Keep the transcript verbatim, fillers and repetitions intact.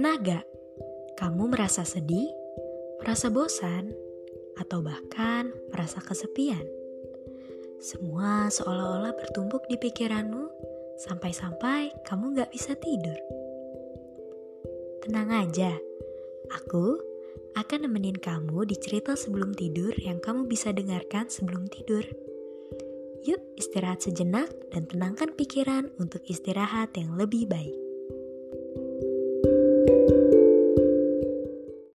Pernah gak kamu merasa sedih, merasa bosan, atau bahkan merasa kesepian? Semua seolah-olah bertumpuk di pikiranmu sampai-sampai kamu gak bisa tidur. Tenang aja, aku akan nemenin kamu di cerita sebelum tidur yang kamu bisa dengarkan sebelum tidur. Yuk istirahat sejenak dan tenangkan pikiran untuk istirahat yang lebih baik.